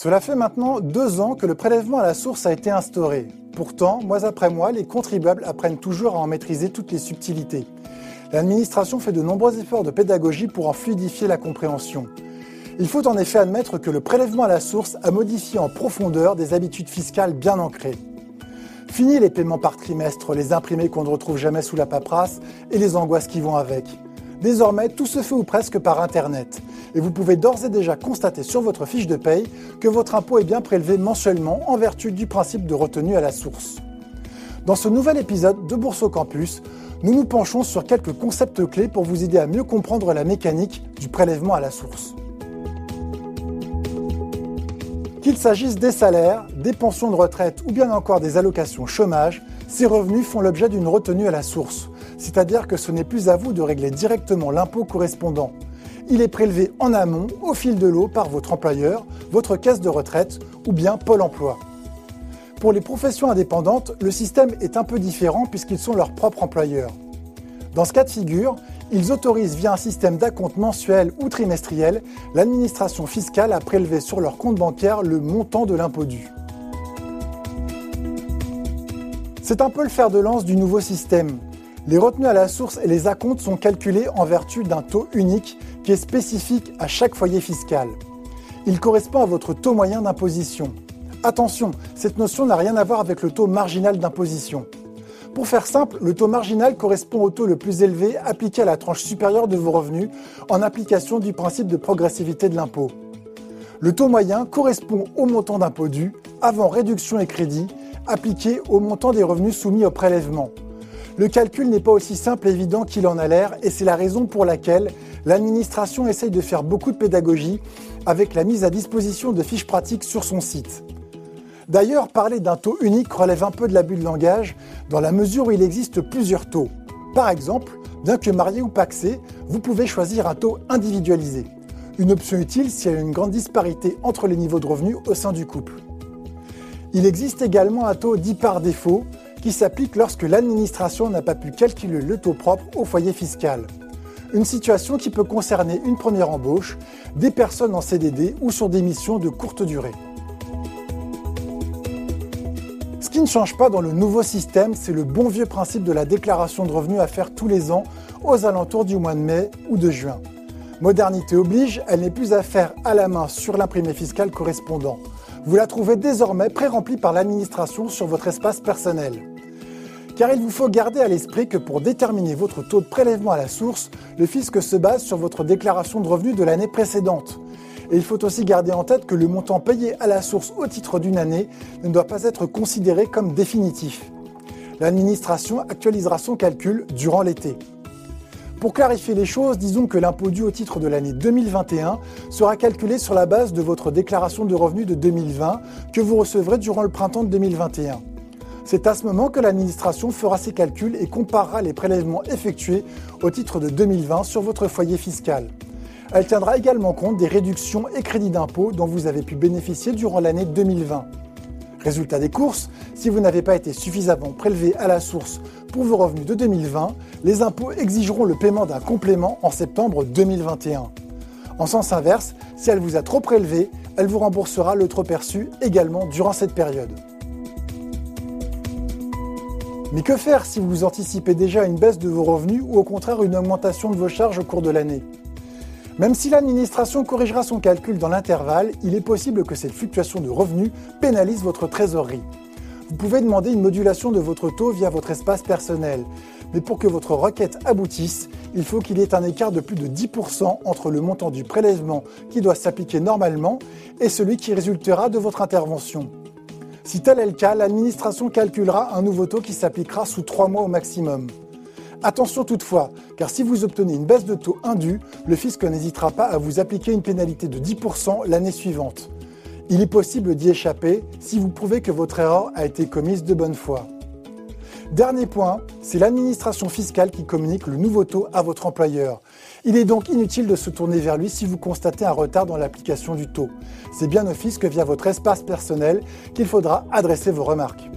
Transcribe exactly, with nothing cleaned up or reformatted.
Cela fait maintenant deux ans que le prélèvement à la source a été instauré. Pourtant, mois après mois, les contribuables apprennent toujours à en maîtriser toutes les subtilités. L'administration fait de nombreux efforts de pédagogie pour en fluidifier la compréhension. Il faut en effet admettre que le prélèvement à la source a modifié en profondeur des habitudes fiscales bien ancrées. Fini les paiements par trimestre, les imprimés qu'on ne retrouve jamais sous la paperasse et les angoisses qui vont avec. Désormais, tout se fait ou presque par Internet. Et vous pouvez d'ores et déjà constater sur votre fiche de paye que votre impôt est bien prélevé mensuellement en vertu du principe de retenue à la source. Dans ce nouvel épisode de Bourse au Campus, nous nous penchons sur quelques concepts clés pour vous aider à mieux comprendre la mécanique du prélèvement à la source. Qu'il s'agisse des salaires, des pensions de retraite ou bien encore des allocations chômage, ces revenus font l'objet d'une retenue à la source, c'est-à-dire que ce n'est plus à vous de régler directement l'impôt correspondant. Il est prélevé en amont, au fil de l'eau, par votre employeur, votre caisse de retraite ou bien Pôle emploi. Pour les professions indépendantes, le système est un peu différent puisqu'ils sont leur propre employeur. Dans ce cas de figure, ils autorisent via un système d'acompte mensuel ou trimestriel l'administration fiscale à prélever sur leur compte bancaire le montant de l'impôt dû. C'est un peu le fer de lance du nouveau système. Les retenues à la source et les acomptes sont calculés en vertu d'un taux unique qui est spécifique à chaque foyer fiscal. Il correspond à votre taux moyen d'imposition. Attention, cette notion n'a rien à voir avec le taux marginal d'imposition. Pour faire simple, le taux marginal correspond au taux le plus élevé appliqué à la tranche supérieure de vos revenus en application du principe de progressivité de l'impôt. Le taux moyen correspond au montant d'impôt dû, avant réduction et crédit, appliqué au montant des revenus soumis au prélèvement. Le calcul n'est pas aussi simple et évident qu'il en a l'air et c'est la raison pour laquelle l'administration essaye de faire beaucoup de pédagogie avec la mise à disposition de fiches pratiques sur son site. D'ailleurs, parler d'un taux unique relève un peu de l'abus de langage, dans la mesure où il existe plusieurs taux. Par exemple, bien que marié ou pacsé, vous pouvez choisir un taux individualisé. Une option utile s'il y a une grande disparité entre les niveaux de revenus au sein du couple. Il existe également un taux dit par défaut, qui s'applique lorsque l'administration n'a pas pu calculer le taux propre au foyer fiscal. Une situation qui peut concerner une première embauche, des personnes en C D D ou sur des missions de courte durée. Ce qui ne change pas dans le nouveau système, c'est le bon vieux principe de la déclaration de revenus à faire tous les ans aux alentours du mois de mai ou de juin. Modernité oblige, elle n'est plus à faire à la main sur l'imprimé fiscal correspondant. Vous la trouvez désormais pré-remplie par l'administration sur votre espace personnel. Car il vous faut garder à l'esprit que pour déterminer votre taux de prélèvement à la source, le fisc se base sur votre déclaration de revenus de l'année précédente. Et il faut aussi garder en tête que le montant payé à la source au titre d'une année ne doit pas être considéré comme définitif. L'administration actualisera son calcul durant l'été. Pour clarifier les choses, disons que l'impôt dû au titre de l'année deux mille vingt et un sera calculé sur la base de votre déclaration de revenus de deux mille vingt que vous recevrez durant le printemps de deux mille vingt et un. C'est à ce moment que l'administration fera ses calculs et comparera les prélèvements effectués au titre de deux mille vingt sur votre foyer fiscal. Elle tiendra également compte des réductions et crédits d'impôt dont vous avez pu bénéficier durant l'année deux mille vingt. Résultat des courses, si vous n'avez pas été suffisamment prélevé à la source pour vos revenus de deux mille vingt, les impôts exigeront le paiement d'un complément en septembre deux mille vingt et un. En sens inverse, si elle vous a trop prélevé, elle vous remboursera le trop perçu également durant cette période. Mais que faire si vous anticipez déjà une baisse de vos revenus ou au contraire une augmentation de vos charges au cours de l'année ? Même si l'administration corrigera son calcul dans l'intervalle, il est possible que cette fluctuation de revenus pénalise votre trésorerie. Vous pouvez demander une modulation de votre taux via votre espace personnel. Mais pour que votre requête aboutisse, il faut qu'il y ait un écart de plus de dix pour cent entre le montant du prélèvement qui doit s'appliquer normalement et celui qui résultera de votre intervention. Si tel est le cas, l'administration calculera un nouveau taux qui s'appliquera sous trois mois au maximum. Attention toutefois, car si vous obtenez une baisse de taux indue, le fisc n'hésitera pas à vous appliquer une pénalité de dix pour cent l'année suivante. Il est possible d'y échapper si vous prouvez que votre erreur a été commise de bonne foi. Dernier point, c'est l'administration fiscale qui communique le nouveau taux à votre employeur. Il est donc inutile de se tourner vers lui si vous constatez un retard dans l'application du taux. C'est bien au fisc via votre espace personnel qu'il faudra adresser vos remarques.